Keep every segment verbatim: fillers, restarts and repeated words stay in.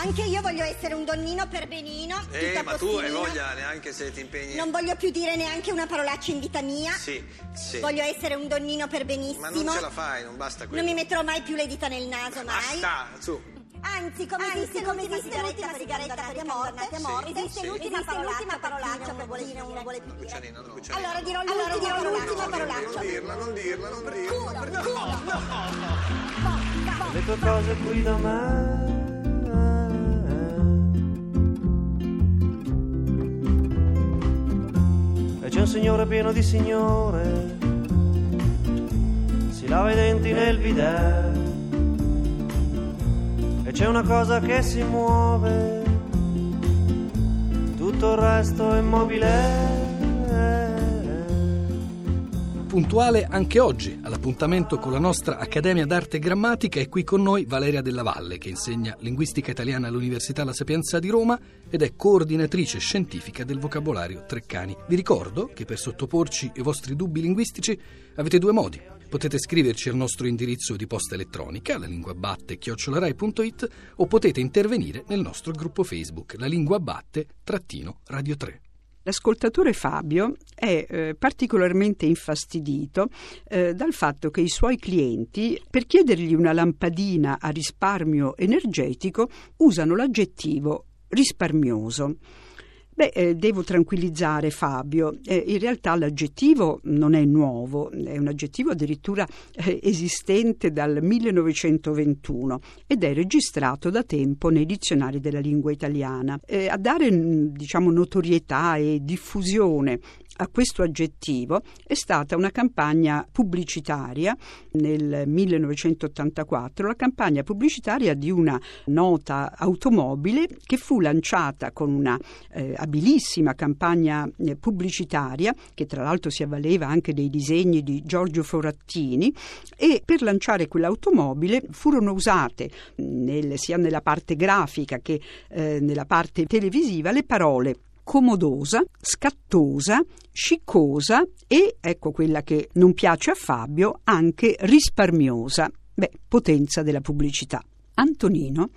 Anche io voglio essere un donnino per benino. Eh, ma tu hai voglia, neanche se ti impegni. Non voglio più dire neanche una parolaccia in vita mia. Sì, sì. Voglio essere un donnino per benissimo. Ma non ce la fai, non basta quello. Non mi metterò mai più le dita nel naso, ma mai. Basta, su. Anzi, come Anzi, disse l'ultima sigaretta, sigaretta per condannati a morte, esiste l'ultima parolaccia per vuole dire uno vuole più dire. Allora dirò l'ultima parolaccia. Non dirla, non dirla, non dirla. Per culo, no, no. Le tue cose qui da me. E c'è un signore pieno di signore, si lava i denti nel bidet. E c'è una cosa che si muove, tutto il resto è mobile. Puntuale anche oggi all'appuntamento con la nostra Accademia d'Arte Grammatica è qui con noi Valeria Della Valle, che insegna linguistica italiana all'Università La Sapienza di Roma ed è coordinatrice scientifica del vocabolario Treccani. Vi ricordo che per sottoporci i vostri dubbi linguistici avete due modi. Potete scriverci al nostro indirizzo di posta elettronica, la lingua batte chiocciola rai punto it, o potete intervenire nel nostro gruppo Facebook, La Lingua Batte trattino Radio tre. L'ascoltatore Fabio è eh, particolarmente infastidito eh, dal fatto che i suoi clienti, per chiedergli una lampadina a risparmio energetico, usano l'aggettivo risparmioso. Beh, eh, devo tranquillizzare Fabio, eh, in realtà l'aggettivo non è nuovo, è un aggettivo addirittura eh, esistente dal millenovecentoventuno ed è registrato da tempo nei dizionari della lingua italiana. Eh, a dare, diciamo, notorietà e diffusione a questo aggettivo è stata una campagna pubblicitaria nel millenovecentottantaquattro, la campagna pubblicitaria di una nota automobile che fu lanciata con una eh, abilissima campagna eh, pubblicitaria che tra l'altro si avvaleva anche dei disegni di Giorgio Forattini, e per lanciare quell'automobile furono usate nel, sia nella parte grafica che eh, nella parte televisiva le parole comodosa, scattosa, sciccosa e, ecco quella che non piace a Fabio, anche risparmiosa. Beh, potenza della pubblicità. Antonino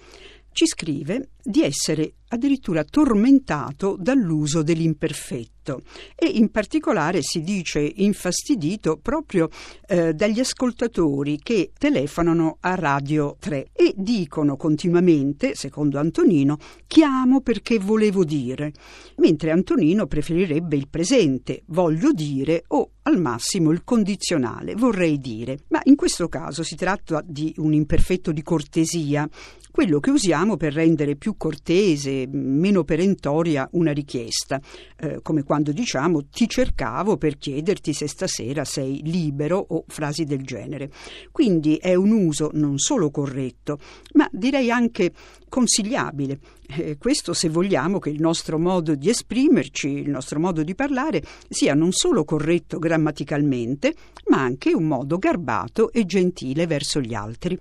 ci scrive di essere addirittura tormentato dall'uso dell'imperfetto e in particolare si dice infastidito proprio eh, dagli ascoltatori che telefonano a Radio tre e dicono continuamente, secondo Antonino, chiamo perché volevo dire, mentre Antonino preferirebbe il presente, voglio dire, o al massimo il condizionale, vorrei dire. Ma in questo caso si tratta di un imperfetto di cortesia, quello che usiamo per rendere più cortese, meno perentoria una richiesta, eh, come quando diciamo ti cercavo per chiederti se stasera sei libero o frasi del genere. Quindi è un uso non solo corretto, ma direi anche consigliabile. Eh, questo se vogliamo che il nostro modo di esprimerci, il nostro modo di parlare sia non solo corretto grammaticalmente, ma anche un modo garbato e gentile verso gli altri.